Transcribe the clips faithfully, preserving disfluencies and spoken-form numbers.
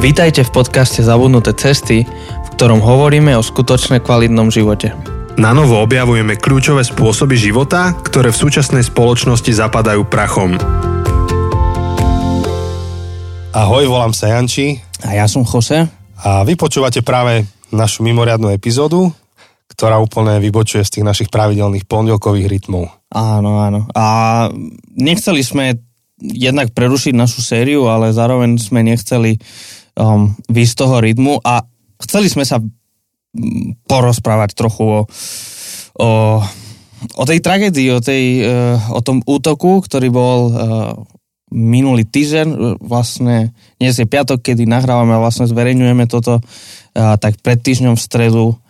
Vítajte v podcaste Zabudnuté cesty, v ktorom hovoríme o skutočne kvalitnom živote. Na novo objavujeme kľúčové spôsoby života, ktoré v súčasnej spoločnosti zapadajú prachom. Ahoj, volám sa Janči. A ja som Jose. A vy počúvate práve našu mimoriadnu epizódu, ktorá úplne vybočuje z tých našich pravidelných pondelkových rytmov. Áno, áno. A nechceli sme jednak prerušiť našu sériu, ale zároveň sme nechceli um, výsť z toho rytmu a chceli sme sa porozprávať trochu o, o, o tej tragédii, o, tej, uh, o tom útoku, ktorý bol uh, minulý týždeň. Vlastne dnes je piatok, kedy nahrávame a vlastne zverejňujeme toto, uh, tak pred týždňom v stredu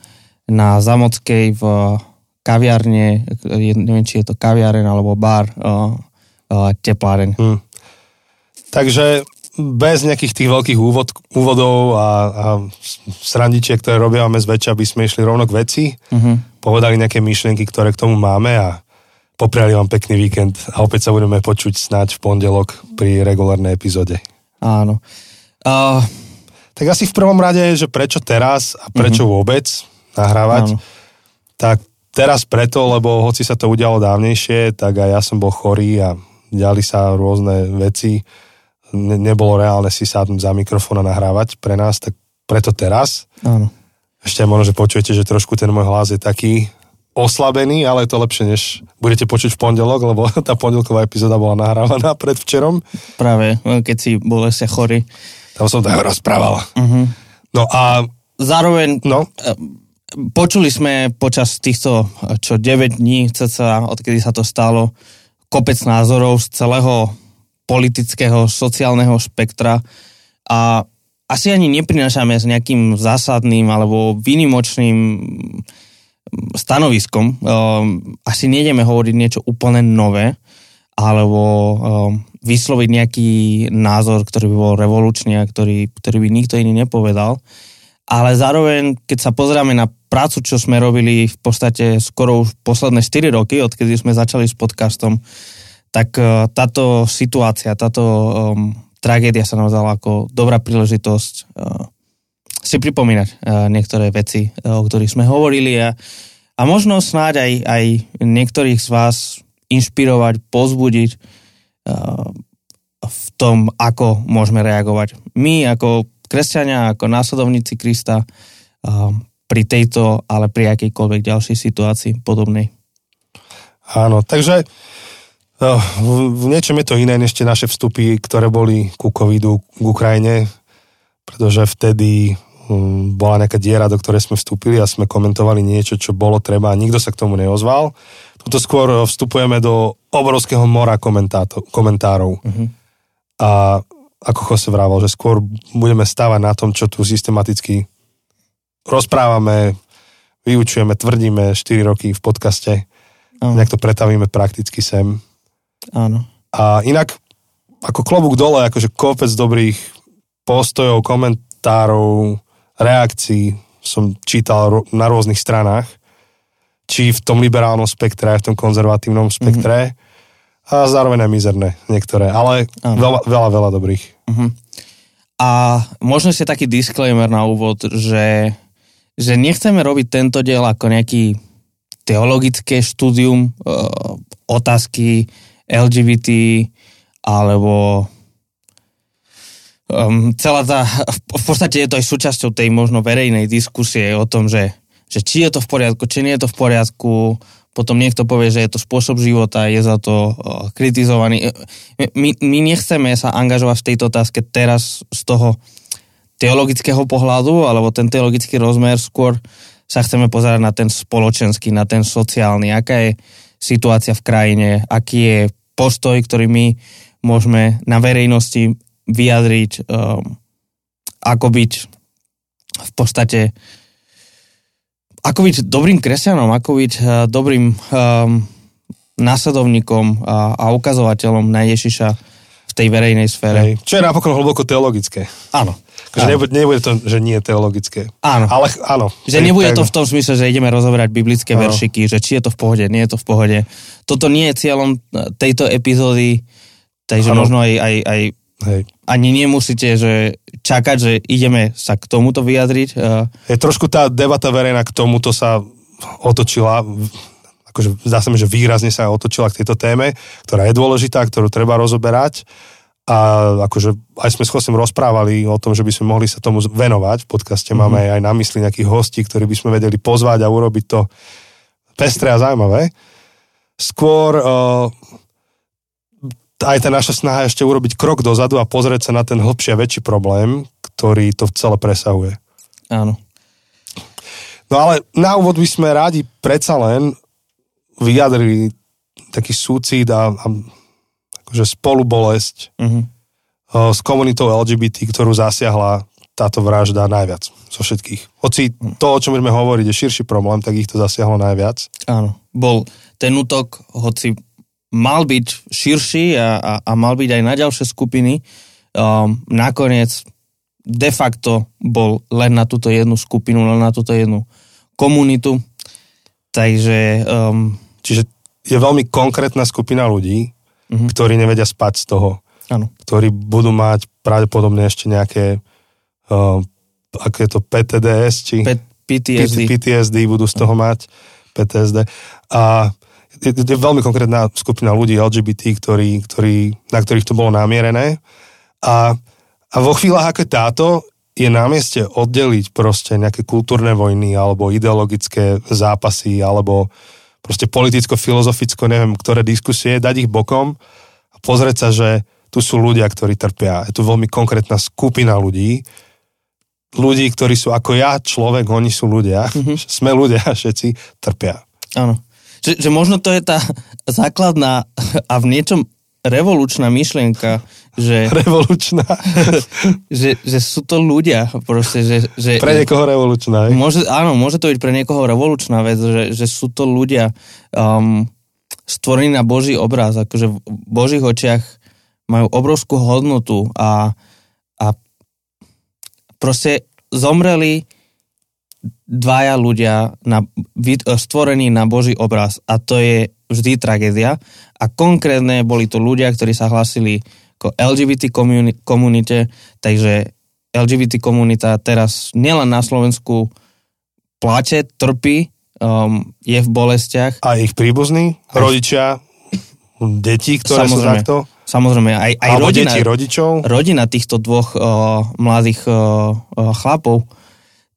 na Zamockej v uh, kaviarne, neviem, či je to kaviareň alebo bar, uh, tepláreň. Hmm. Takže bez nejakých tých veľkých úvod, úvodov a, a srandičiek, ktoré robíme zväčša, by sme išli rovno k veci, mm-hmm. povedali nejaké myšlienky, ktoré k tomu máme a popriali vám pekný víkend a opäť sa budeme počuť snáď v pondelok pri regulárnej epizóde. Áno. Uh... Tak asi v prvom rade, že prečo teraz a prečo mm-hmm. vôbec nahrávať, áno. Tak teraz preto, lebo hoci sa to udialo dávnejšie, tak aj ja som bol chorý a diali sa rôzne veci. Ne, nebolo reálne si sadnúť za mikrofón a nahrávať pre nás, tak preto teraz. Áno. Ešte možno, že počujete, že trošku ten môj hlas je taký oslabený, ale je to lepšie, než budete počuť v pondelok, lebo tá pondelková epizóda bola nahrávaná predvčerom. Práve, keď si bol ešte chorý. Tam som tak rozprával. Uh-huh. No a... Zároveň... No... Počuli sme počas týchto čo deväť dní, cca, odkedy sa to stalo, kopec názorov z celého politického, sociálneho špektra a asi ani neprinášame s nejakým zásadným alebo výnimočným stanoviskom. Asi nejdeme hovoriť niečo úplne nové alebo vysloviť nejaký názor, ktorý by bol revolučný a ktorý, ktorý by nikto iný nepovedal. Ale zároveň, keď sa pozrieme na prácu, čo sme robili v podstate skoro už posledné štyri roky, odkedy sme začali s podcastom, tak táto situácia, táto um, tragédia sa nám dala ako dobrá príležitosť uh, si pripomínať uh, niektoré veci, uh, o ktorých sme hovorili a, a možno snáď aj, aj niektorých z vás inšpirovať, pozbudiť uh, v tom, ako môžeme reagovať. My ako kresťania, ako následovníci Krista pri tejto, ale pri akejkoľvek ďalšej situácii podobnej. Áno, takže v niečom je to iné než tie naše vstupy, ktoré boli ku covidu, k Ukrajine, pretože vtedy bola nejaká diera, do ktorej sme vstúpili a sme komentovali niečo, čo bolo treba a nikto sa k tomu neozval. Toto skôr vstupujeme do obrovského mora komentárov. Mhm. A ako Jose vravel, že skôr budeme stávať na tom, čo tu systematicky rozprávame, vyučujeme, tvrdíme štyri roky v podcaste. Áno. Nejak to pretavíme prakticky sem. Áno. A inak, ako klobúk dole, akože kopec dobrých postojov, komentárov, reakcií som čítal na rôznych stranách, či v tom liberálnom spektre, aj v tom konzervatívnom spektre, mm-hmm. a zároveň aj mizerné niektoré, ale veľa, veľa, veľa dobrých. Uh-huh. A možno si taký disclaimer na úvod, že, že nechceme robiť tento diel ako nejaký teologické štúdium, e, otázky el gé bé té, alebo um, celá tá, v podstate je to aj súčasťou tej možno verejnej diskusie o tom, že, že či je to v poriadku, či nie je to v poriadku. Potom niekto povie, že je to spôsob života, je za to kritizovaný. My, my nechceme sa angažovať v tejto otázke teraz z toho teologického pohľadu, alebo ten teologický rozmer, skôr sa chceme pozerať na ten spoločenský, na ten sociálny, aká je situácia v krajine, aký je postoj, ktorý my môžeme na verejnosti vyjadriť, ako byť v podstate... Ako byť dobrým kresťanom, ako byť dobrým um, následovníkom a, a ukazovateľom na Ježiša v tej verejnej sfére. Hej. Čo je napokon hlboko teologické. Áno. Že áno. Nebude, nebude to, že nie je teologické. Áno. Ale áno. Že nebude to v tom smysle, že ideme rozoberať biblické áno. veršiky, že či je to v pohode, nie je to v pohode. Toto nie je cieľom tejto epizódy, takže áno. možno aj, aj, aj Hej. Ani nemusíte, že čakať, že ideme sa k tomuto vyjadriť. Je trošku tá debata verejná k tomuto sa otočila, akože zdá sa mi, že výrazne sa otočila k tejto téme, ktorá je dôležitá, ktorú treba rozoberať. A akože aj sme s Chosem rozprávali o tom, že by sme mohli sa tomu venovať. V podcaste mm-hmm. máme aj na mysli nejakých hostí, ktorí by sme vedeli pozvať a urobiť to pestré a zaujímavé. Skôr... Uh, aj tá naša snaha ešte urobiť krok dozadu a pozrieť sa na ten hlbší a väčší problém, ktorý to celé presahuje. Áno. No ale na úvod by sme rádi predsa len vyjadrili taký súcit a, a akože spolubolesť uh-huh. s komunitou el gé bé té, ktorú zasiahla táto vražda najviac zo všetkých. Hoci to, o čom budeme hovoriť, je širší problém, tak ich to zasiahlo najviac. Áno. Bol ten útok, hoci mal byť širší a, a, a mal byť aj na ďalšie skupiny. Um, nakoniec de facto bol len na túto jednu skupinu, len na túto jednu komunitu. Takže... Um, Čiže je veľmi konkrétna skupina ľudí, uh-huh. ktorí nevedia spať z toho. Áno. Ktorí budú mať pravdepodobne ešte nejaké uh, aké to pé té dé es či... pé té es dé. pé té es dé budú z toho mať. pé té es dé. A... Je, je veľmi konkrétna skupina ľudí el gé bé té, ktorí, ktorí, na ktorých to bolo namierené. A, a vo chvíľach ako táto je na mieste oddeliť proste nejaké kultúrne vojny alebo ideologické zápasy alebo proste politicko-filozoficko, neviem, ktoré diskusie, dať ich bokom a pozrieť sa, že tu sú ľudia, ktorí trpia. Je tu veľmi konkrétna skupina ľudí. Ľudí, ktorí sú ako ja, človek, oni sú ľudia. Mm-hmm. Sme ľudia, všetci trpia. Áno. Že, že možno to je tá základná a v niečom revolučná myšlienka, že... Revolučná. že, že sú to ľudia proste, že... že pre niekoho revolučná. Môže, áno, môže to byť pre niekoho revolučná vec, že, že sú to ľudia um, stvorení na Boží obraz, akože v Božích očiach majú obrovskú hodnotu a, a proste zomreli... dvaja ľudia na, stvorení na Boží obraz a to je vždy tragédia a konkrétne boli to ľudia, ktorí sa hlásili ako el gé bé té komuni- komunite, takže el gé bé té komunita teraz nielen na Slovensku plače, trpí, um, je v bolestiach. A ich príbuzní, rodičia, deti, ktoré samozrejme, sú takto. Samozrejme, aj, aj rodina, deti, rodičov. Rodina týchto dvoch uh, mladých uh, chlapov.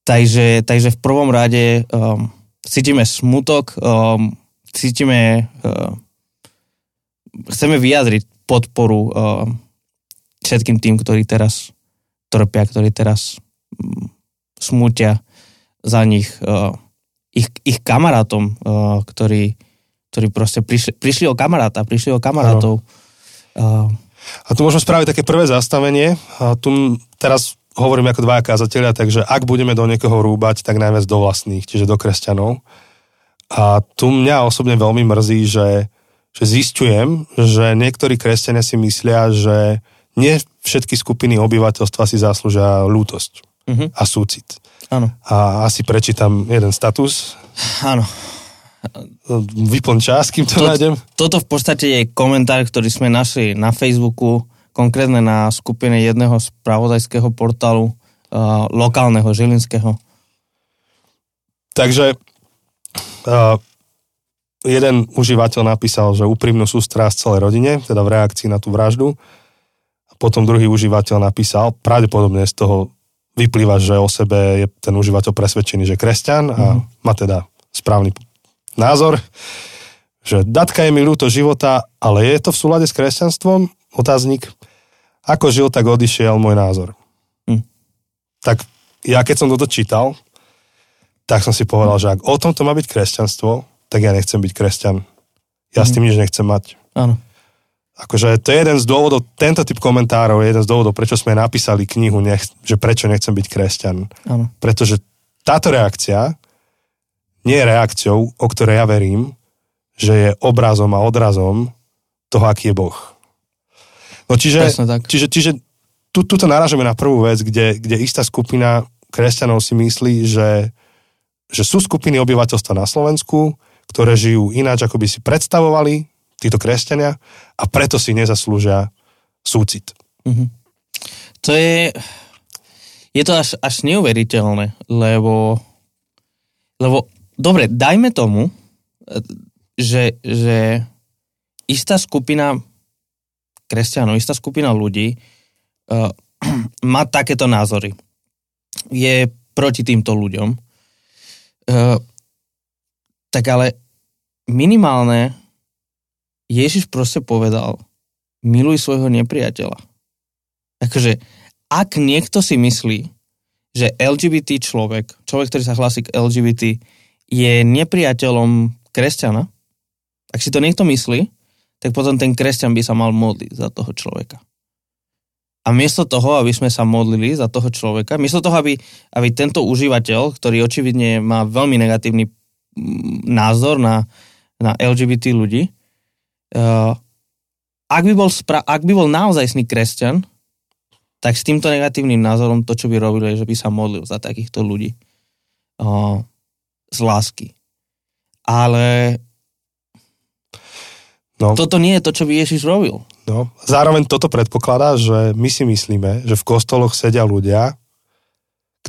Takže, takže v prvom rade um, cítime smutok, um, cítime, uh, chceme vyjadriť podporu um, všetkým tým, ktorí teraz trpia, ktorí teraz um, smútia za nich, uh, ich, ich kamarátom, uh, ktorí, ktorí proste prišli, prišli o kamaráta, prišli o kamarátov. Uh, A tu môžeme spraviť také prvé zastavenie. A tu teraz... Hovorím ako dvaja kázatelia, takže ak budeme do niekoho rúbať, tak najviac do vlastných, čiže do kresťanov. A tu mňa osobne veľmi mrzí, že, že zistujem, že niektorí kresťania si myslia, že nie všetky skupiny obyvateľstva si zaslúžia ľútosť uh-huh. a súcit. Áno. A asi prečítam jeden status. Áno. Vyplň čas, kým to, to nájdem. Toto v podstate je komentár, ktorý sme našli na Facebooku, konkrétne na skupine jedného spravodajského portálu uh, lokálneho, žilinského. Takže uh, jeden užívateľ napísal, že úprimnú sústrasť celej rodine, teda v reakcii na tú vraždu. A potom druhý užívateľ napísal, pravdepodobne z toho vyplýva, že o sebe je ten užívateľ presvedčený, že kresťan a mm. má teda správny názor, že datka je mi ľúto života, ale je to v súlade s kresťanstvom? Otáznik. Ako žil, tak odišiel, môj názor. Hm. Tak ja keď som toto čítal, tak som si povedal, že ak o tomto má byť kresťanstvo, tak ja nechcem byť kresťan. Ja hm. s tým nič nechcem mať. Áno. Akože to je jeden z dôvodov, tento typ komentárov je jeden z dôvodov, prečo sme napísali knihu, nech, že prečo nechcem byť kresťan. Áno. Pretože táto reakcia nie je reakciou, o ktorej ja verím, že je obrazom a odrazom toho, aký je Boh. No čiže, čiže, čiže tu, tuto narážame na prvú vec, kde, kde istá skupina kresťanov si myslí, že, že sú skupiny obyvateľstva na Slovensku, ktoré žijú ináč, ako by si predstavovali títo kresťania a preto si nezaslúžia súcit. Uh-huh. To je... Je to až, až neuveriteľné, lebo... Lebo, dobre, dajme tomu, že, že istá skupina kresťanov, istá skupina ľudí uh, má takéto názory. Je proti týmto ľuďom. Uh, tak ale minimálne Ježiš proste povedal, miluj svojho nepriateľa. Takže ak niekto si myslí, že el gé bé té človek, človek, ktorý sa hlási k el gé bé té, je nepriateľom kresťana, ak si to niekto myslí, tak potom ten kresťan by sa mal modliť za toho človeka. A miesto toho, aby sme sa modlili za toho človeka, miesto toho, aby, aby tento užívateľ, ktorý očividne má veľmi negatívny názor na, na el gé bé té ľudí, uh, ak, by bol spra- ak by bol naozajstný kresťan, tak s týmto negatívnym názorom to, čo by robil, je, že by sa modlil za takýchto ľudí uh, z lásky. Ale no, toto nie je to, čo by Ježiš robil. No, zároveň toto predpokladá, že my si myslíme, že v kostoloch sedia ľudia,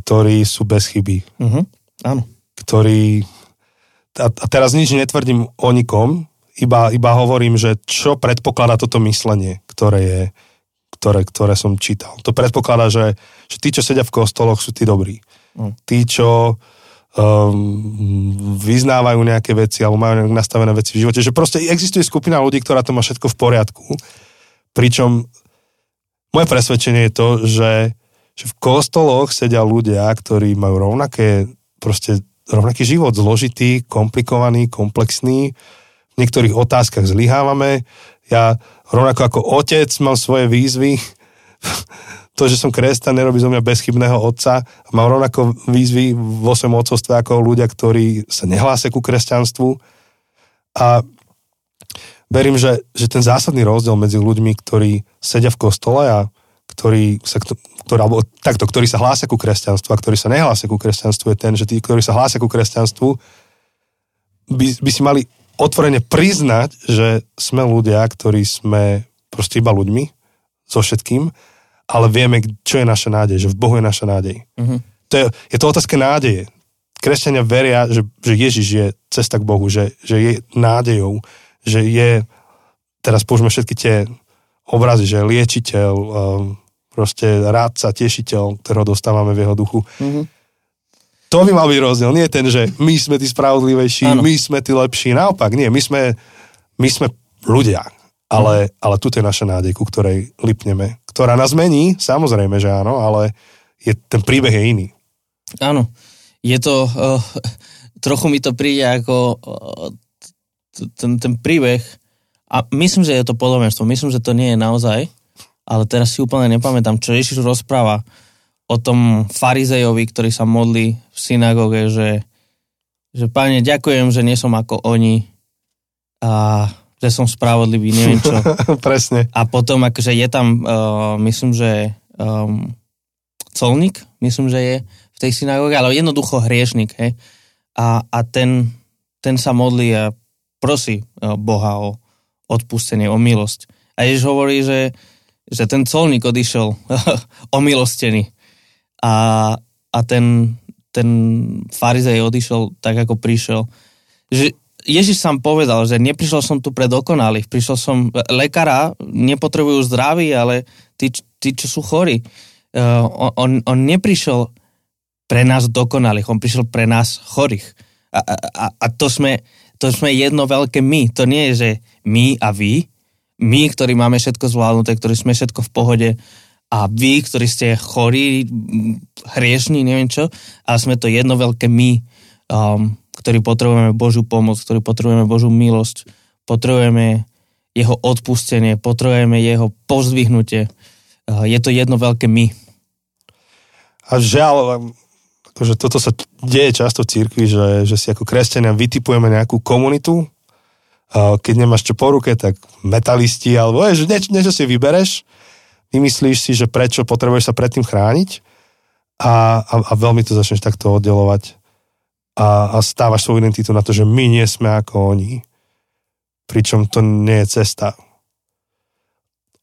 ktorí sú bez chyby. Uh-huh. Áno. Ktorí, a, a teraz nič netvrdím o nikom, iba, iba hovorím, že čo predpokladá toto myslenie, ktoré je Ktoré, ktoré som čítal. To predpokladá, že, že tí, čo sedia v kostoloch, sú tí dobrí. Mm. Tí, čo um, vyznávajú nejaké veci alebo majú nastavené veci v živote. Že proste existuje skupina ľudí, ktorá to má všetko v poriadku. Pričom moje presvedčenie je to, že, že v kostoloch sedia ľudia, ktorí majú rovnaké, proste rovnaký život, zložitý, komplikovaný, komplexný. V niektorých otázkach zlyhávame. Ja rovnako ako otec mám svoje výzvy. To, že som kresťan, nerobí zo mňa bezchybného otca. Mám rovnako výzvy vo svojom otcovstve ako ľudia, ktorí sa nehlásia ku kresťanstvu. A verím, že, že ten zásadný rozdiel medzi ľuďmi, ktorí sedia v kostole a ktorí sa, ktorý, alebo takto, ktorí sa hlásia ku kresťanstvu a ktorí sa nehlásia ku kresťanstvu, je ten, že tí, ktorí sa hlásia ku kresťanstvu, by, by si mali otvorene priznať, že sme ľudia, ktorí sme proste iba ľuďmi, so všetkým, ale vieme, čo je naša nádej, že v Bohu je naša nádej. Uh-huh. To je, je to otázka nádeje. Kresťania veria, že, že Ježiš je cesta k Bohu, že, že je nádejou, že je, teraz použíme všetky tie obrazy, že je liečiteľ, proste rádca, tešiteľ, ktorého dostávame v jeho duchu. Uh-huh. To by mal byť rozdiel. Nie ten, že my sme tí spravodlivejší, ano. My sme tí lepší. Naopak, nie. My sme, my sme ľudia. Ale, ale tu je naša nádej, ku ktorej lipneme. Ktorá nás mení, samozrejme, že áno, ale je, ten príbeh je iný. Áno. Je to... Uh, trochu mi to príde ako uh, ten, ten príbeh. A myslím, že je to podobenstvo. Myslím, že to nie je naozaj. Ale teraz si úplne nepamätám, čo Ježiš rozpráva o tom farizejovi, ktorý sa modlí v synagóge, že, že Pane, ďakujem, že nie som ako oni a že som spravodlivý, neviem čo. Presne. A potom akože je tam, uh, myslím, že um, colník, myslím, že je v tej synagóge, ale jednoducho hriešnik, hej. A, a ten, ten sa modlí a prosí Boha o odpustenie, o milosť. A Ježiš hovorí, že, že ten colník odišiel omilostený. A, a ten, ten farizej odišiel tak, ako prišiel. Že Ježiš sám povedal, že neprišiel som tu pre dokonalých, prišiel som lekára, nepotrebujú zdraví, ale tí, tí čo sú chorí. Uh, on, on neprišiel pre nás dokonalých, on prišiel pre nás chorých. A, a, a to, sme, to sme jedno veľké my. To nie je, že my a vy, my, ktorí máme všetko zvládnuté, ktorí sme všetko v pohode, a vy, ktorí ste chorí, hriešní, neviem čo, ale sme to jedno veľké my, um, ktorí potrebujeme Božiu pomoc, ktorí potrebujeme Božiu milosť, potrebujeme jeho odpustenie, potrebujeme jeho pozdvihnutie. Uh, je to jedno veľké my. A žiaľ, akože toto sa deje často v cirkvi, že, že si ako kresťania vytipujeme nejakú komunitu, uh, keď nemáš čo po ruke, tak metalisti, alebo je, že niečo, niečo si vybereš, vymyslíš si, že prečo potrebuješ sa predtým chrániť a, a, a veľmi to začneš takto oddelovať a, a stávaš svoju identitu na to, že my nie sme ako oni. Pričom to nie je cesta.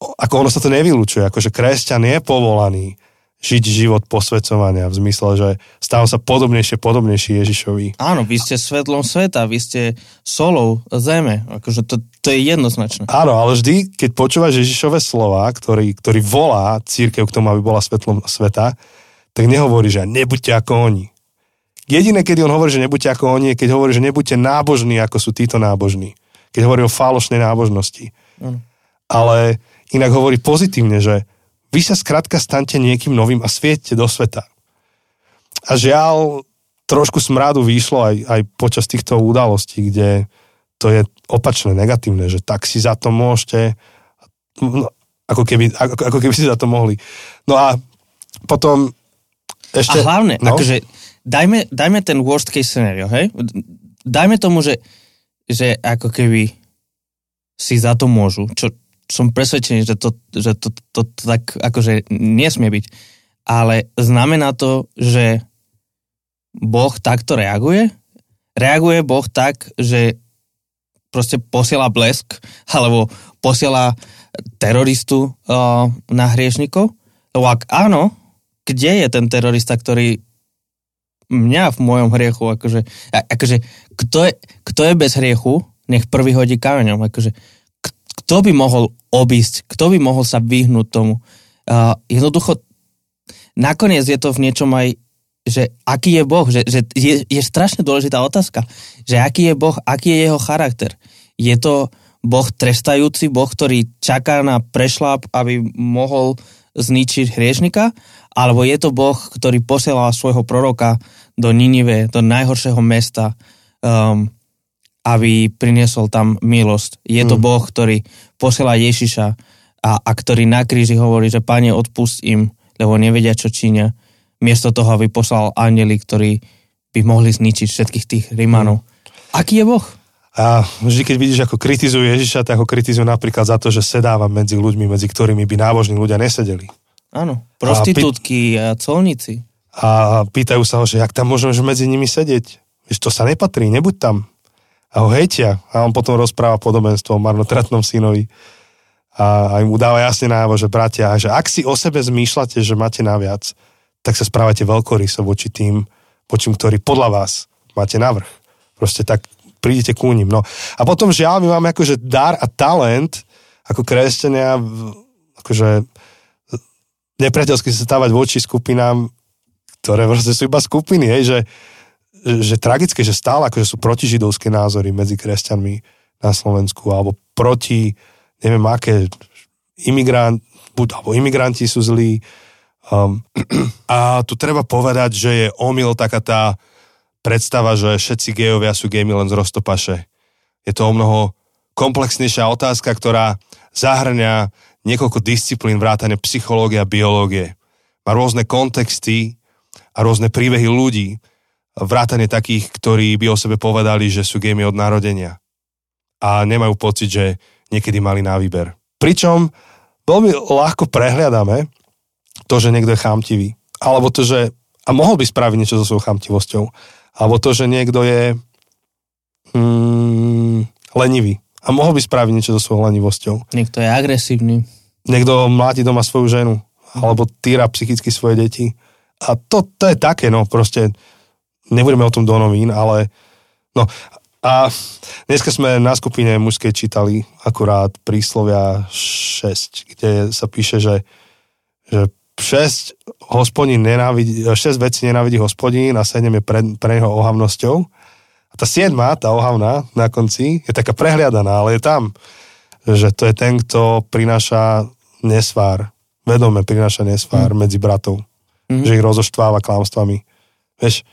ako ono sa to nevylučuje, akože kresťan je povolaný žiť život posvedzovania v zmysle, že stávam sa podobnejšie, podobnejší Ježišovi. Áno, vy ste svetlom sveta, vy ste solou zeme, akože to, to je jednoznačné. Áno, ale vždy, keď počúvaš Ježišove slova, ktorý, ktorý volá cirkev k tomu, aby bola svetlom sveta, tak nehovorí, že nebuďte ako oni. Jediné, keď on hovorí, že nebuďte ako oni, je, keď hovorí, že nebuďte nábožní, ako sú títo nábožní. Keď hovorí o falošnej nábožnosti. Áno. Ale inak hovorí pozitívne, že vy sa skrátka staňte niekým novým a svieťte do sveta. A žiaľ, trošku smradu vyšlo aj, aj počas týchto udalostí, kde to je opačné, negatívne, že tak si za to môžete, no, ako, keby, ako, ako keby si za to mohli. No a potom ešte... A hlavne, no? akože, dajme, dajme ten worst case scenario, hej? Dajme tomu, že, že ako keby si za to môžu, čo... som presvedčený, že to, že to, to, to tak akože nesmie byť. Ale znamená to, že Boh takto reaguje? Reaguje Boh tak, že proste posiela blesk alebo posiela teroristu uh, na hriešnikov? Lebo ak áno, kde je ten terorista, ktorý mňa v mojom hriechu, akože, akože kto, je, kto je bez hriechu, nech prvý hodí kameňom. Akože, kto by mohol obísť, kto by mohol sa vyhnúť tomu. Uh, jednoducho, nakoniec je to v niečom aj, že aký je Boh, že, že je, je strašne dôležitá otázka, že aký je Boh, aký je jeho charakter. Je to Boh trestajúci, Boh, ktorý čaká na prešľap, aby mohol zničiť hriešnika, alebo je to Boh, ktorý posielal svojho proroka do Ninive, do najhoršieho mesta, um, aby priniesol tam milosť. Je to hmm. Boh, ktorý posiela Ježiša a, a ktorý na kríži hovorí, že Pane, odpust im, lebo nevedia, čo činia. Miesto toho, aby poslal anjeli, ktorí by mohli zničiť všetkých tých Rímanov. Hmm. Aký je Boh? A vždy, keď vidíš, ako kritizujú Ježiša, tak ho kritizujú napríklad za to, že sedáva medzi ľuďmi, medzi ktorými by nábožní ľudia nesedeli. Áno, prostitútky a, pý... a colníci. A pýtajú sa ho, že jak tam môžeš medzi nimi sedieť? Vieš, to sa nepatrí, nebuď tam. A ho hejtia. A on potom rozpráva podobenstvo o marnotratnom synovi. A, a im udáva jasne najavo, že bratia, že ak si o sebe zmýšľate, že máte naviac, tak sa správate veľkoryso voči tým, voči tým, ktorí podľa vás máte navrch. Proste tak prídete ku ním. No. A potom žiaľ, my máme akože dar a talent ako kresťania, akože nepriateľsky sa stávať voči skupinám, ktoré proste sú iba skupiny, hej, že že tragické, že stále akože sú protižidovské názory medzi kresťanmi na Slovensku, alebo proti, neviem aké, imigrant, alebo imigranti sú zlí. Um, a tu treba povedať, že je omyl taká tá predstava, že všetci gejovia sú gejmi len z Roztopaše. Je to o mnoho komplexnejšia otázka, ktorá zahrňa niekoľko disciplín vrátane psychológie a biológie. Má rôzne kontexty a rôzne príbehy ľudí, vrátane takých, ktorí by o sebe povedali, že sú gejmi od narodenia a nemajú pocit, že niekedy mali na výber. Pričom veľmi ľahko prehliadame to, že niekto je chamtivý, alebo to, že a mohol by spraviť niečo so svojou chamtivosťou, alebo to, že niekto je mm, lenivý a mohol by spraviť niečo so svojou lenivosťou. Niekto je agresívny. Niekto mláti doma svoju ženu, alebo týra psychicky svoje deti. A to, to je také, no proste nebudeme o tom do novín, ale no a dneska sme na skupine mužskej čítali akurát príslovia šesť, kde sa píše, že, že šesť, hospodín nenávidí, šesť vecí nenávidí hospodín a sedem je pre, pre neho ohavnosťou. A tá siedma, tá ohavná na konci, je taká prehliadaná, ale je tam, že to je ten, kto prináša nesvár, vedome prináša nesvár mm. medzi bratov, mm. že ich rozoštváva klamstvami. Vieš,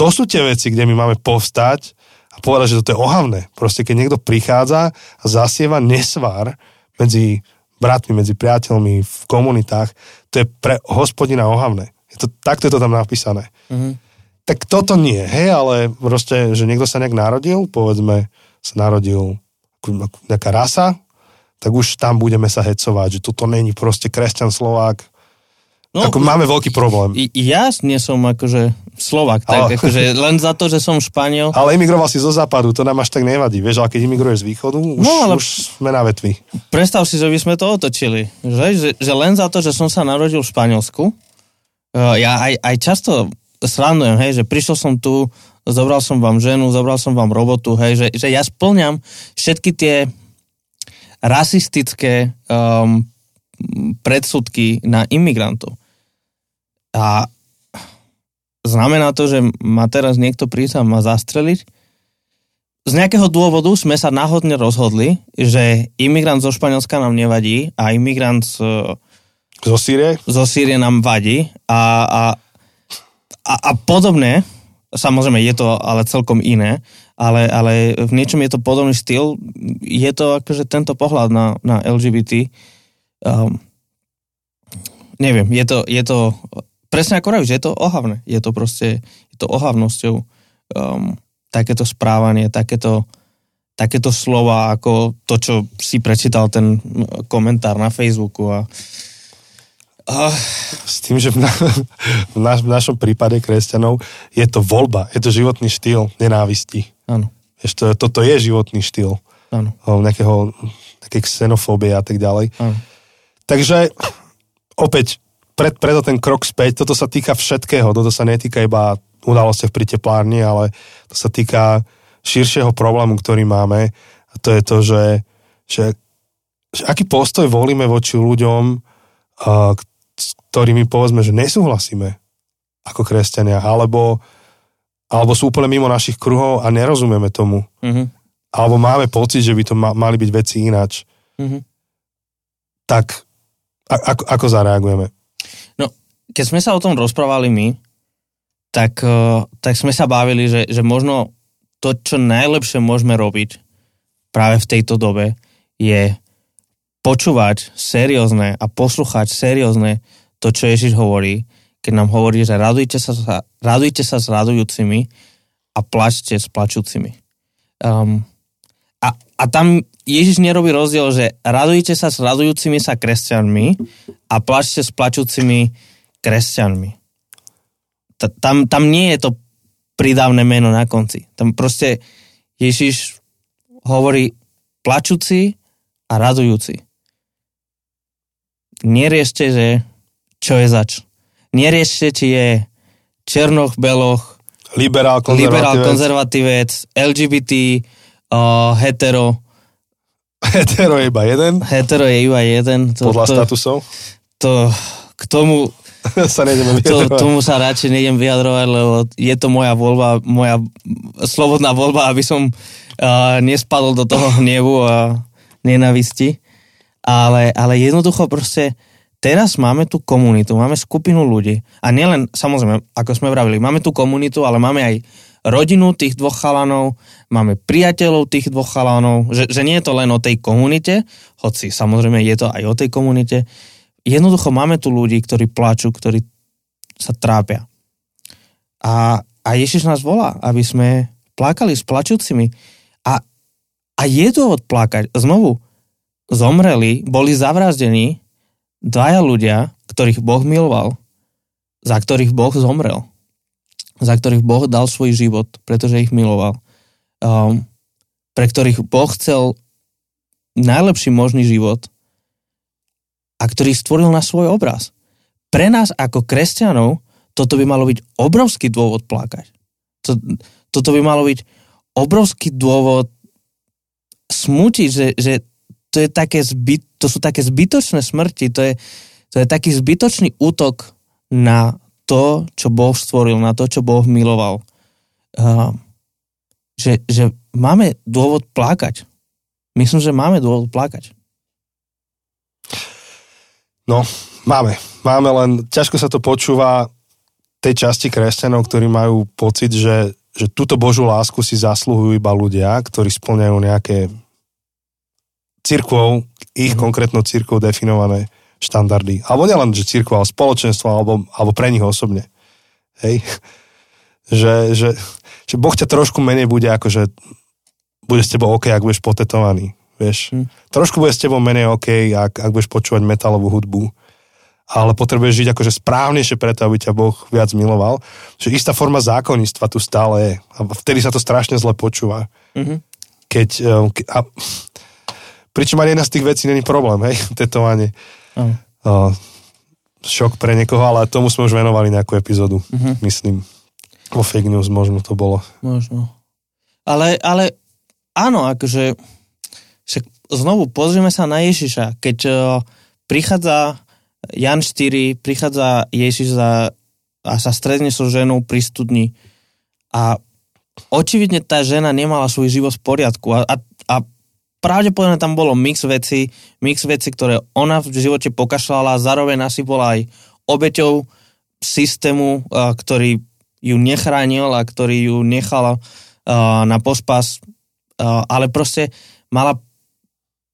to sú tie veci, kde my máme povstať a povedať, že toto je ohavné. Proste keď niekto prichádza a zasieva nesvár medzi bratmi, medzi priateľmi, v komunitách, to je pre hospodina ohavné. Je to, takto je to tam napísané. Mm-hmm. Tak toto nie, hej, ale proste, že niekto sa nejak narodil, povedzme, sa narodil nejaká rasa, tak už tam budeme sa hecovať, že toto není proste kresťan Slovák, No, ako máme veľký problém. Ja nie som akože Slovák, tak ale... akože len za to, že som Španiel. Ale imigroval si zo západu, to nám až tak nevadí, vieš, ale keď imigruješ z východu, už, no, ale... už sme na vetvi. Predstav si, že by sme to otočili, že? Že, že len za to, že som sa narodil v Španielsku, ja aj, aj často srandujem, hej, že prišiel som tu, zobral som vám ženu, zobral som vám robotu, hej, že, že ja splňam všetky tie rasistické um, predsudky na imigrantov. A znamená to, že ma teraz niekto prísam ma zastreliť? Z nejakého dôvodu sme sa náhodne rozhodli, že imigrant zo Španielska nám nevadí a imigrant z, zo Sýrie? Zo Sýrie nám vadí a, a, a, a podobne, samozrejme je to ale celkom iné, ale, ale v niečom je to podobný štýl, je to akože tento pohľad na, na el gé bé té. Um, neviem, je to, je to presne ako hovoríš, je to ohavné, je to proste, je to ohavnosťou um, takéto správanie, takéto, takéto slova ako to, čo si prečítal ten komentár na Facebooku a uh. S tým, že v, na, v, naš, v našom prípade kresťanov je to voľba, je to životný štýl nenávisti. Áno. Ešte, toto je životný štýl. Áno. Nejakého, nejaké xenofóbie a tak ďalej. Áno. Takže opäť, pred, preto ten krok späť, toto sa týka všetkého, toto sa netýka iba udalosti v priteplárni, ale to sa týka širšieho problému, ktorý máme, a to je to, že, že, že aký postoj volíme voči ľuďom, uh, s ktorými povedzme, že nesúhlasíme ako kresťania, alebo, alebo sú úplne mimo našich kruhov a nerozumieme tomu. Mm-hmm. Alebo máme pocit, že by to ma, mali byť veci ináč. Mm-hmm. Tak A- ako, ako zareagujeme? No, keď sme sa o tom rozprávali my, tak, uh, tak sme sa bavili, že, že možno to, čo najlepšie môžeme robiť práve v tejto dobe, je počúvať seriózne a poslúchať seriózne to, čo Ježiš hovorí, keď nám hovorí, že radujte sa, radujte sa s radujúcimi a plačte s plačúcimi. Um, a, a tam... Ježiš nerobí rozdiel, že radujte sa s radujúcimi sa kresťanmi a plačte s plačúcimi kresťanmi. T- tam, tam nie je to pridávne meno na konci. Tam proste Ježiš hovorí plačúci a radujúci. Neriešte, že čo je zač. Neriešte, či je černoch, beloch, liberál, konzervatívec, konzervatívec el gé bé té, uh, hetero. Hetero je iba jeden. Hetero je iba jeden. To, Podľa to, statusov? To, k tomu sa, to, tomu sa radšej nejdem vyjadrovať, lebo je to moja voľba, moja slobodná voľba, aby som uh, nespadol do toho hnevu a nenávisti. Ale, ale jednoducho proste teraz máme tú komunitu, máme skupinu ľudí. A nielen, samozrejme, ako sme vravili, máme tú komunitu, ale máme aj rodinu tých dvoch chalanov, máme priateľov tých dvoch chalanov, že, že nie je to len o tej komunite, hoci samozrejme je to aj o tej komunite. Jednoducho máme tu ľudí, ktorí plačú, ktorí sa trápia. A, a Ježiš nás volá, aby sme plakali s plačúcimi. A, a je dôvod plakať. Znovu, zomreli, boli zavraždení dvaja ľudia, ktorých Boh miloval, za ktorých Boh zomrel, za ktorých Boh dal svoj život, pretože ich miloval, um, pre ktorých Boh chcel najlepší možný život a ktorý stvoril na svoj obraz. Pre nás ako kresťanov toto by malo byť obrovský dôvod plakať. To, toto by malo byť obrovský dôvod smútiť, že, že to, je také zbyt, to sú také zbytočné smrti, to je, to je taký zbytočný útok na to, čo Boh stvoril, na to, čo Boh miloval. Uh, že, že máme dôvod plakať. Myslím, že máme dôvod plakať. No, máme. Máme, len ťažko sa to počúva tej časti kresťanov, ktorí majú pocit, že, že túto Božú lásku si zasluhujú iba ľudia, ktorí spĺňajú nejaké cirkvou, ich mm. konkrétnou cirkvou definované štandardy. Alebo nielen, že cirkev, ale spoločenstvo, alebo, alebo pre nich osobne. Hej? Že, že, že Boh ťa trošku menej bude akože bude s tebou OK, ak budeš potetovaný. Vieš? Hm. Trošku bude s tebou menej OK, ak, ak budeš počúvať metalovú hudbu. ale potrebuješ žiť akože správnejšie preto, aby ťa Boh viac miloval. Čiže istá forma zákonníctva tu stále je. A vtedy sa to strašne zle počúva. Mm-hmm. Keď... Ke, a, pričom ani jedna z tých vecí není problém, hej, tetovanie. Mm. O, šok pre niekoho, ale tomu sme už venovali nejakú epizódu, mm-hmm. myslím. O fake news možno to bolo. Možno. Ale, ale áno, akože... Však znovu pozrime sa na Ježiša. Keď o, prichádza... Jan štyri, prichádza Ježiš za, a sa stretne so ženou pri studni a očividne tá žena nemala svoj život v poriadku a, a, a pravdepodobne tam bolo mix veci, mix veci, ktoré ona v živote pokašľala, zároveň asi bola aj obeťou systému, a, ktorý ju nechránil a ktorý ju nechal na pospas, a, ale proste mala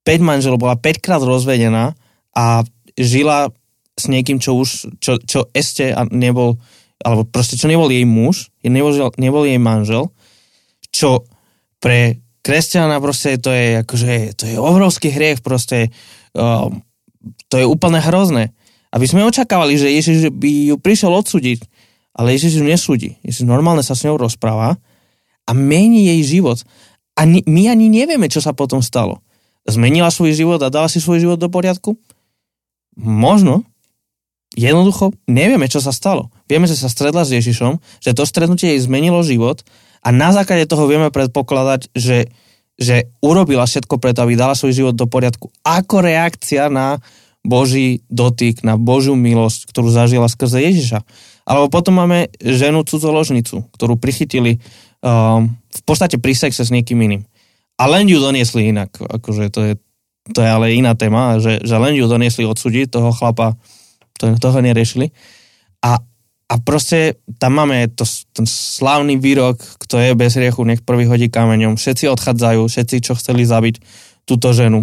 päť manželov, bola päťkrát rozvedená a žila s niekým, čo už, čo, čo ešte nebol, alebo proste, čo nebol jej muž, nebol, nebol jej manžel, čo pre kresťana proste to je, akože, to je obrovský hriech, proste, um, to je úplne hrozné. Aby sme očakávali, že Ježiš by ju prišiel odsúdiť, ale Ježiš ju nesúdi. Ježiš normálne sa s ňou rozpráva a mení jej život. A ni, my ani nevieme, čo sa potom stalo. Zmenila svoj život a dala si svoj život do poriadku? Možno, jednoducho, nevieme, čo sa stalo. Vieme, že sa stretla s Ježišom, že to stretnutie jej zmenilo život a na základe toho vieme predpokladať, že, že urobila všetko preto, aby dala svoj život do poriadku ako reakcia na Boží dotyk, na Božiu milosť, ktorú zažila skrze Ježiša. Alebo potom máme ženu cudzoložnicu, ktorú prichytili um, v podstate pri sexe s niekým iným. A len ju doniesli inak. Akože to je To je ale iná téma, že, že len ju doniesli odsúdiť, toho chlapa, to, toho neriešili. A, a proste tam máme to, ten slávny výrok, kto je bez riechu, nech prvý hodí kameňom. Všetci odchádzajú, všetci, čo chceli zabiť túto ženu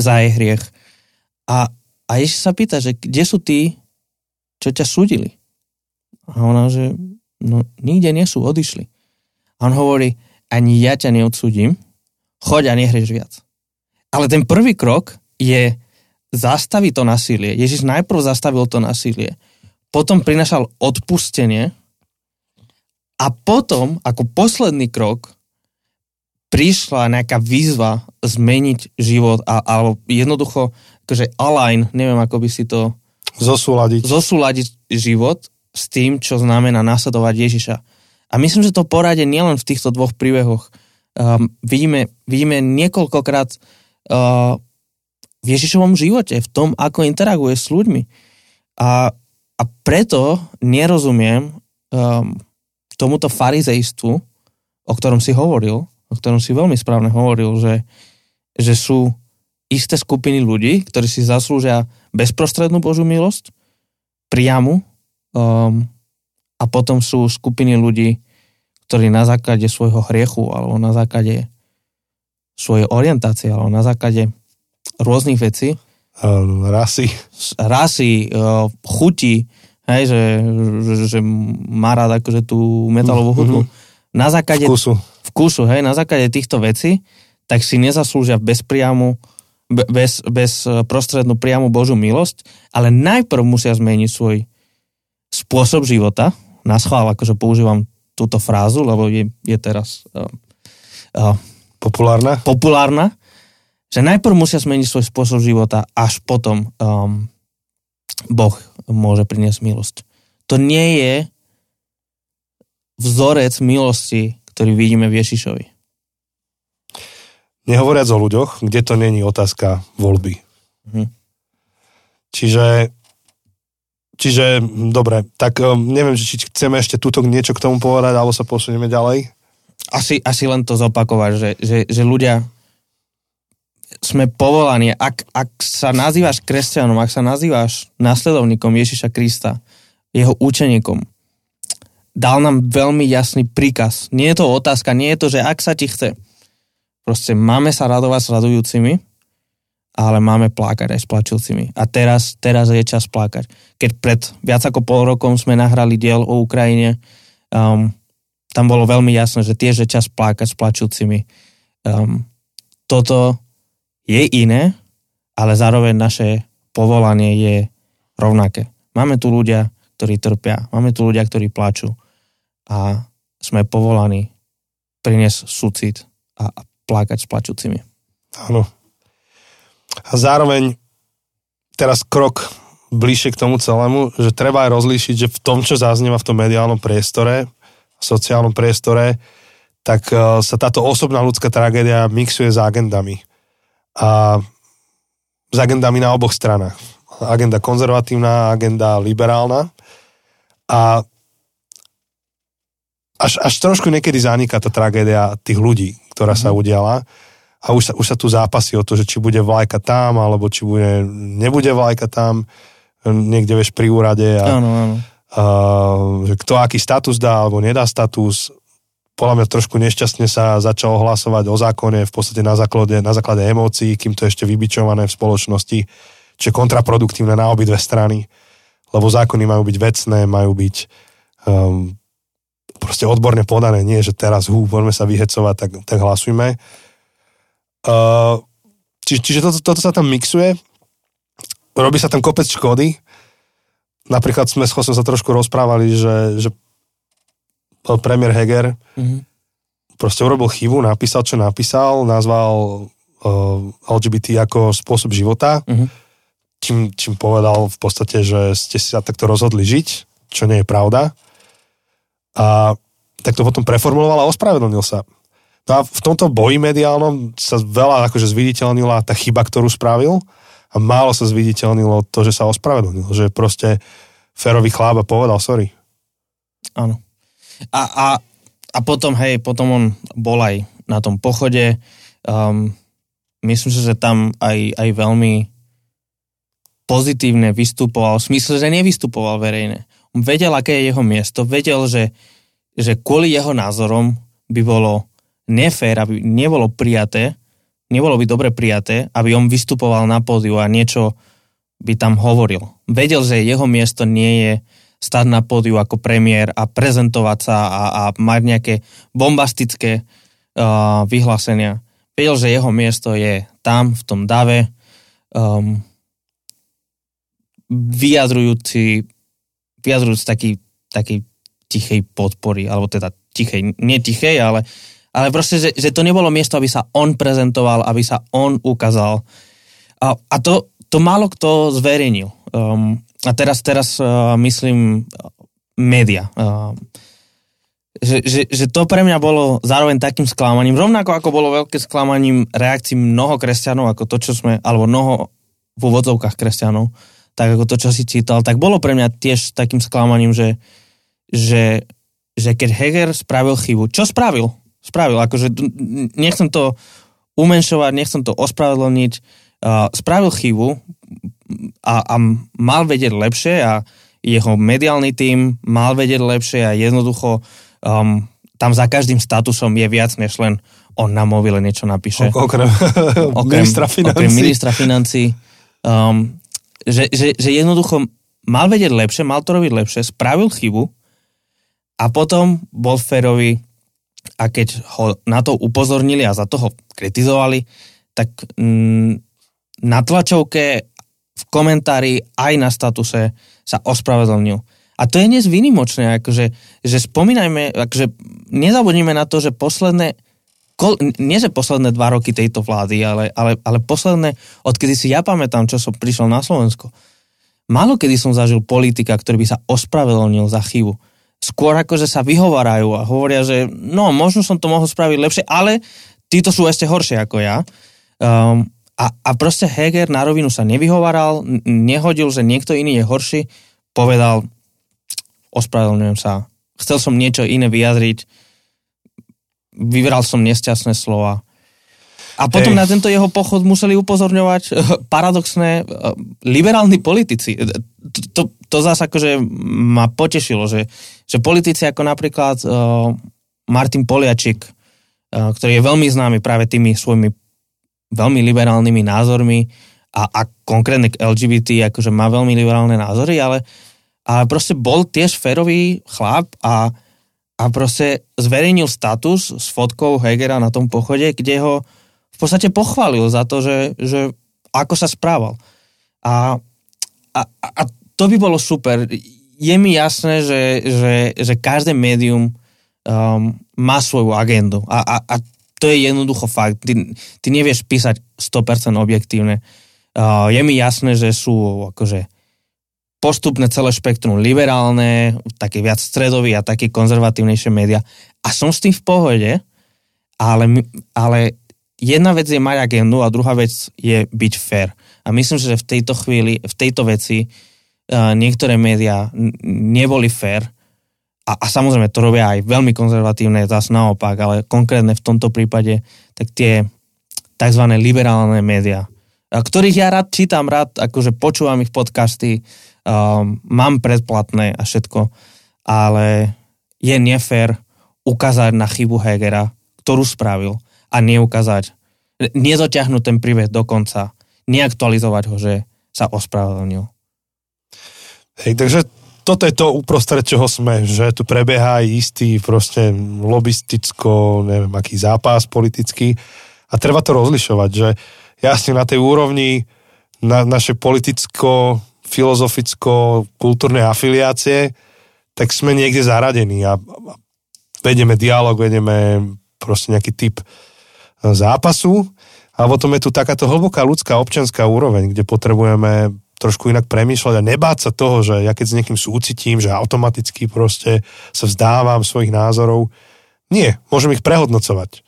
za jej hriech. A, a Ježiš sa pýta, že kde sú tí, čo ťa súdili? A ona, že no, nikde nie sú, odišli. A on hovorí, ani ja ťa neodsúdim, choď a nehrieš viac. Ale ten prvý krok je zastaviť to násilie. Ježiš najprv zastavil to násilie, potom prinašal odpustenie a potom, ako posledný krok, prišla nejaká výzva zmeniť život a, alebo jednoducho, akože align, neviem, ako by si to... Zosúladiť. Zosúladiť život s tým, čo znamená nasledovať Ježiša. A myslím, že to poradie nielen v týchto dvoch príbehoch. Um, vidíme, vidíme niekoľkokrát v Ježišovom živote, v tom, ako interaguje s ľuďmi. A, a preto nerozumiem um, tomuto farizeistu, o ktorom si hovoril, o ktorom si veľmi správne hovoril, že, že sú isté skupiny ľudí, ktorí si zaslúžia bezprostrednú Božiu milosť, priamu, um, a potom sú skupiny ľudí, ktorí na základe svojho hriechu alebo na základe svoje orientácie, alebo na základe rôznych vecí. Um, rasy. Rasy, uh, chuti, hej, že, že, že má rád akože tú metalovú hudbu. Mm-hmm. Na základe... Vkusu. Vkusu, hej, na základe týchto vecí, tak si nezaslúžia bez priamu, bez, bez prostrednú priamu Božiu milosť, ale najprv musia zmeniť svoj spôsob života. Na schvál, akože používam túto frázu, lebo je, je teraz... Uh, uh, Populárna? Populárna. Že najprv musia zmeniť svoj spôsob života, až potom um, Boh môže priniesť milosť. To nie je vzorec milosti, ktorý vidíme v Ježišovi. Nehovoriac o ľuďoch, kde to není otázka voľby. Mhm. Čiže, čiže, dobre, tak um, neviem, či chceme ešte túto niečo k tomu povedať, alebo sa posunieme ďalej. Asi, asi len to zopakovať, že, že, že ľudia sme povolaní. Ak, ak sa nazývaš kresťanom, ak sa nazývaš nasledovníkom Ježiša Krista, jeho učeníkom, dal nám veľmi jasný príkaz. Nie je to otázka, nie je to, že ak sa ti chce. Proste máme sa radovať s radujúcimi, ale máme plakať aj s plačúcimi. A teraz, teraz je čas plakať. Keď pred viac ako pol rokom sme nahrali diel o Ukrajine, um, tam bolo veľmi jasné, že tiež je čas plákať s plačúcimi. Um, toto je iné, ale zároveň naše povolanie je rovnaké. Máme tu ľudia, ktorí trpia, máme tu ľudia, ktorí plačú a sme povolaní priniesť súcit a, a plakať s plačúcimi. Áno. A zároveň teraz krok bližšie k tomu celému, že treba aj rozlíšiť, že v tom, čo zaznieva v tom mediálnom priestore, sociálnom priestore, tak sa táto osobná ľudská tragédia mixuje s agendami. A s agendami na oboch stranách. Agenda konzervatívna, agenda liberálna. A až, až trošku niekedy zaniká tá tragédia tých ľudí, ktorá sa udiala. A už sa, už sa tu zápasí o to, že či bude vlajka tam, alebo či bude, nebude vlajka tam, niekde vieš pri úrade. A, áno, áno. A, že kto aký status dá, alebo nedá status. Podľa mňa trošku nešťastne sa začalo hlasovať o zákone v podstate na základe, na základe emócií, kým to je ešte vybičované v spoločnosti, čo je kontraproduktívne na obidve strany, lebo zákony majú byť vecné, majú byť um, proste odborne podané, nie, že teraz hú, poďme sa vyhecovať, tak, tak hlasujme. Uh, či, čiže toto, toto sa tam mixuje, robí sa tam kopec škody. Napríklad sme s Chosem sa trošku rozprávali, že, že premiér Heger mm-hmm. proste urobil chybu, napísal, čo napísal, nazval uh, el gé bé té ako spôsob života, mm-hmm. čím, čím povedal v podstate, že ste si sa takto rozhodli žiť, čo nie je pravda. A tak to potom preformuloval a ospravedlnil sa. No a v tomto boji mediálnom sa veľa akože zviditeľnila tá chyba, ktorú spravil, a málo sa zviditeľnilo to, že sa ospravedlnil, že proste férový chlap a povedal sorry. Áno. A, a, a potom, hej, potom on bol aj na tom pochode. Um, myslím, že tam aj, aj veľmi pozitívne vystupoval, v smysle, že nevystupoval verejne. On vedel, aké je jeho miesto, vedel, že, že kvôli jeho názorom by bolo nefér, aby nebolo prijaté, nebolo by dobre prijaté, aby on vystupoval na pódiu a niečo by tam hovoril. Vedel, že jeho miesto nie je stať na pódiu ako premiér a prezentovať sa a, a mať nejaké bombastické uh, vyhlásenia. Vedel, že jeho miesto je tam, v tom dave, um, vyjadrujúci, vyjadrujúci taký, taký tichej podpory, alebo teda tichej, nie tichej, ale, ale proste, že, že to nebolo miesto, aby sa on prezentoval, aby sa on ukázal. A, a to, to málo kto zverejnil. Um, A teraz, teraz uh, myslím, média. Uh, že, že, že to pre mňa bolo zároveň takým sklamaním, rovnako ako bolo veľké sklamaním reakcií mnoho kresťanov, ako to, čo sme, alebo mnoho v úvodzovkách kresťanov, tak ako to, čo si čítal, tak bolo pre mňa tiež takým sklamaním, že, že, že keď Heger spravil chybu, čo spravil? Spravil, akože nechcem to umenšovať, nechcem to ospravedlniť, uh, spravil chybu, A, a mal vedieť lepšie a jeho mediálny tím mal vedieť lepšie a jednoducho um, tam za každým statusom je viac než len on na mobile niečo napíše. O, okrem, okrem ministra financí. Okrem ministra financí. Um, že, že, že jednoducho mal vedieť lepšie, mal to robiť lepšie, spravil chybu a potom bol férový a keď ho na to upozornili a za to ho kritizovali, tak mm, na tlačovke v komentári aj na statuse sa ospravedlnil. A to je dnes výnimočné, akože, že spomínajme, akože nezabudnime na to, že posledné, nie že posledné dva roky tejto vlády, ale, ale, ale posledné, odkedy si ja pamätám, čo som prišiel na Slovensko. Málo kedy som zažil politika, ktorý by sa ospravedlnil za chybu. Skôr akože sa vyhovárajú a hovoria, že no, možno som to mohol spraviť lepšie, ale títo sú ešte horšie ako ja. Um, A, a proste Heger na rovinu sa nevyhovaral, nehodil, že niekto iný je horší, povedal, ospravedlňujem sa, chcel som niečo iné vyjadriť, vyberal som nešťastné slova. A potom Ej. na tento jeho pochod museli upozorňovať paradoxné liberálni politici. To, to, to zase akože ma potešilo, že, že politici ako napríklad uh, Martin Poliačik, uh, ktorý je veľmi známy práve tými svojimi veľmi liberálnymi názormi a, a konkrétne k el gé bé té akože má veľmi liberálne názory, ale, ale proste bol tiež férový chlap a, a proste zverejnil status s fotkou Hegera na tom pochode, kde ho v podstate pochválil za to, že, že ako sa správal. A, a, a to by bolo super. Je mi jasné, že, že, že každé médium um, má svoju agendu a, a, a to je jednoducho fakt. Ty, ty nevieš písať sto percent objektívne. Uh, je mi jasné, že sú akože postupné celé spektrum liberálne, také viac stredové a také konzervatívnejšie médiá. A som s tým v pohode, ale, ale jedna vec je mať agendu a druhá vec je byť fair. A myslím, že v tejto chvíli, v tejto veci uh, niektoré médiá n- neboli fair a, a samozrejme to robia aj veľmi konzervatívne, zase naopak, ale konkrétne v tomto prípade tak tie tzv. Liberálne médiá, ktorých ja rád čítam, rád akože počúvam ich podcasty, Um, mám predplatné a všetko, ale je nefér ukázať na chybu Hegera, ktorú spravil a neukázať, nedotiahnuť ten príbeh do konca, neaktualizovať ho, že sa ospravedlnil. Hej, takže toto je to uprostred, čoho sme, že tu prebieha istý proste lobisticko, neviem, aký zápas politický a treba to rozlišovať, že jasne na tej úrovni na naše politicko filozoficko-kultúrnej afiliácie, tak sme niekde zaradení a vedeme dialog, vedeme proste nejaký typ zápasu a potom je tu takáto hlboká ľudská občianská úroveň, kde potrebujeme trošku inak premýšľať a nebáť sa toho, že ja keď s niekým súcitím, že automaticky proste sa vzdávam svojich názorov. Nie, môžem ich prehodnocovať.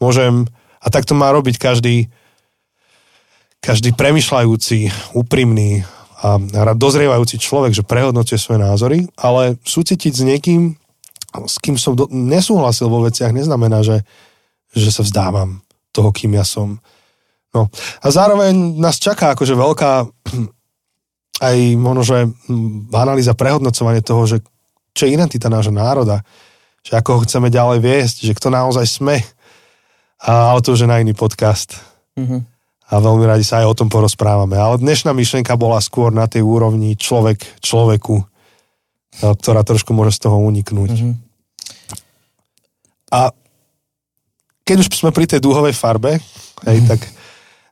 Môžem, a tak to má robiť každý každý premýšľajúci, úprimný a dozrievajúci človek, že prehodnocuje svoje názory, ale súcitiť s niekým, s kým som do, nesúhlasil vo veciach, neznamená, že, že sa vzdávam toho, kým ja som. No. A zároveň nás čaká akože veľká aj možno, že analýza, prehodnocovanie toho, že čo je identita nášho národa, že ako ho chceme ďalej viesť, že kto naozaj sme. A, ale to už je na iný podcast. Mhm. A veľmi radi sa aj o tom porozprávame. Ale dnešná myšlienka bola skôr na tej úrovni človek človeku, ktorá trošku môže z toho uniknúť. Mm-hmm. A keď už sme pri tej dúhovej farbe, mm-hmm. hej, tak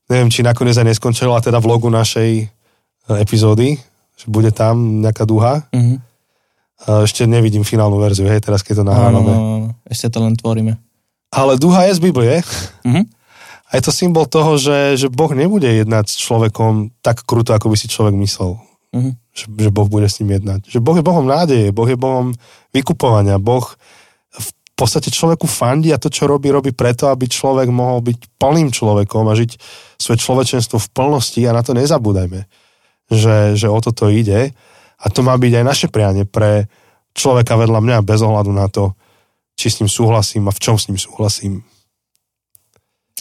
neviem, či nakoniec aj neskončila teda v logu našej epizódy, že bude tam nejaká dúha. Mm-hmm. Ešte nevidím finálnu verziu, hej, teraz keď to nahrávame. No, no, no. Ešte to len tvoríme. Ale dúha je z Biblie. Mhm. A je to symbol toho, že, že Boh nebude jednať s človekom tak kruto, ako by si človek myslel. Uh-huh. Že, že Boh bude s ním jednať. Že Boh je Bohom nádeje, Boh je Bohom vykupovania. Boh v podstate človeku fandí a to, čo robí, robí preto, aby človek mohol byť plným človekom a žiť svoje človečenstvo v plnosti a na to nezabúdajme, že, že o toto ide. A to má byť aj naše prianie pre človeka vedľa mňa bez ohľadu na to, či s ním súhlasím a v čom s ním súhlasím.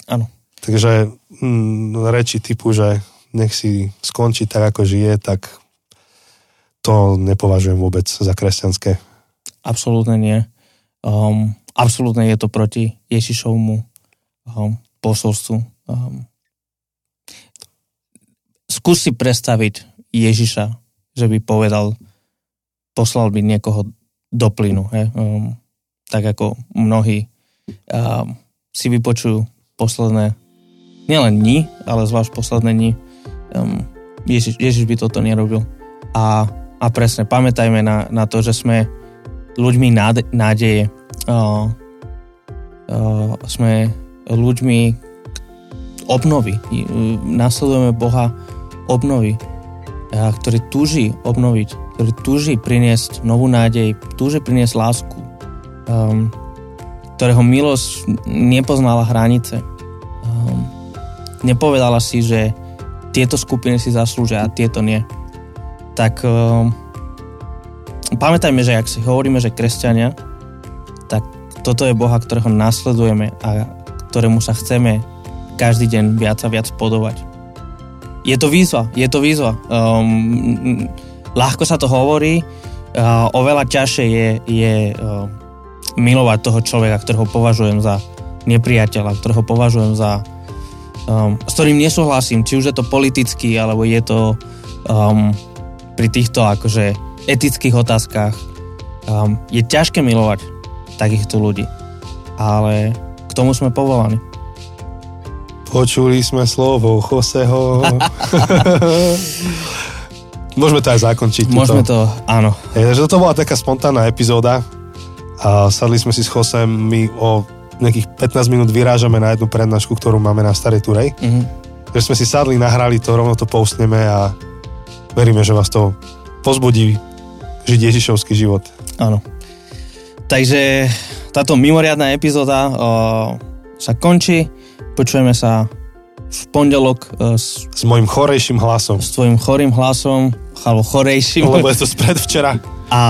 Áno. Takže mm, reči typu, že nech si skončí tak, ako žije, tak to nepovažujem vôbec za kresťanské. Absolútne nie. Um, absolútne je to proti Ježišovmu um, posolstvu. Um, skús si predstaviť Ježiša, že by povedal, poslal by niekoho do plynu. Um, tak ako mnohí um, si vypočujú posledné, nielen dni, ale zvlášť posledné dni, um, Ježiš, Ježiš by toto nerobil. A, a presne, pamätajme na, na to, že sme ľuďmi nádeje. Uh, uh, sme ľuďmi obnovy. Uh, nasledujeme Boha obnovy, uh, ktorý túži obnoviť, ktorý túži priniesť novú nádej, túži priniesť lásku. Um, ktorého milosť nepoznala hranice. Um, nepovedala si, že tieto skupiny si zaslúžia a tieto nie. Tak um, pamätajme, že ak si hovoríme, že kresťania, tak toto je Boha, ktorého nasledujeme a ktorému sa chceme každý deň viac a viac podobať. Je to výzva, je to výzva. Um, ľahko sa to hovorí, uh, oveľa ťažšie je... je uh, milovať toho človeka, ktorého považujem za nepriateľa, ktorého považujem za... Um, s ktorým nesúhlasím, či už je to politicky, alebo je to um, pri týchto akože etických otázkach. Um, je ťažké milovať takýchto ľudí, ale k tomu sme povolaní. Počuli sme slovo Joseho. Môžeme to aj zakončiť. Môžeme to, áno. Je, takže toto bola taká spontánna epizóda. A sadli sme si s Chosem, my o nejakých pätnásť minút vyrážame na jednu prednášku, ktorú máme na Starej Turej. Mm-hmm. Takže sme si sadli, nahrali to, rovno to postneme a veríme, že vás to pozbudí žiť Ježišovský život. Áno. Takže táto mimoriadna epizóda o, sa končí. Počujeme sa v pondelok o, s, s mojim chorejším hlasom. S tvojim chorým hlasom, alebo chorejším. Lebo je to spred včera. A,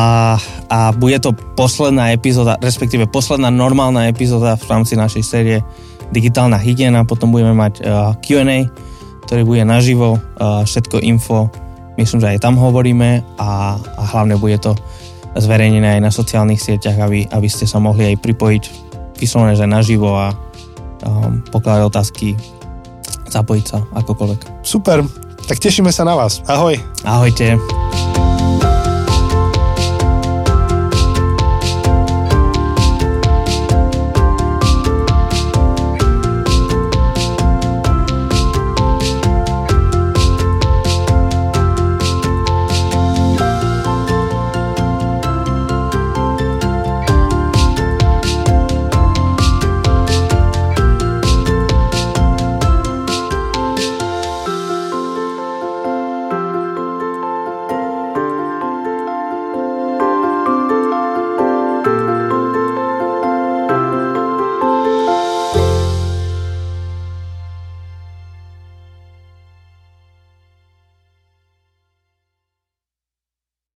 a bude to posledná epizóda, respektíve posledná normálna epizóda v rámci našej série Digitálna hygiena. Potom budeme mať uh, kjú end ej, ktorý bude naživo. Uh, všetko info, myslím, že aj tam hovoríme a, a hlavne bude to zverejnené aj na sociálnych sieťach, aby, aby ste sa mohli aj pripojiť vyslovene, že naživo a um, pokladať otázky, zapojiť sa akokoľvek. Super, tak tešíme sa na vás. Ahoj. Ahojte.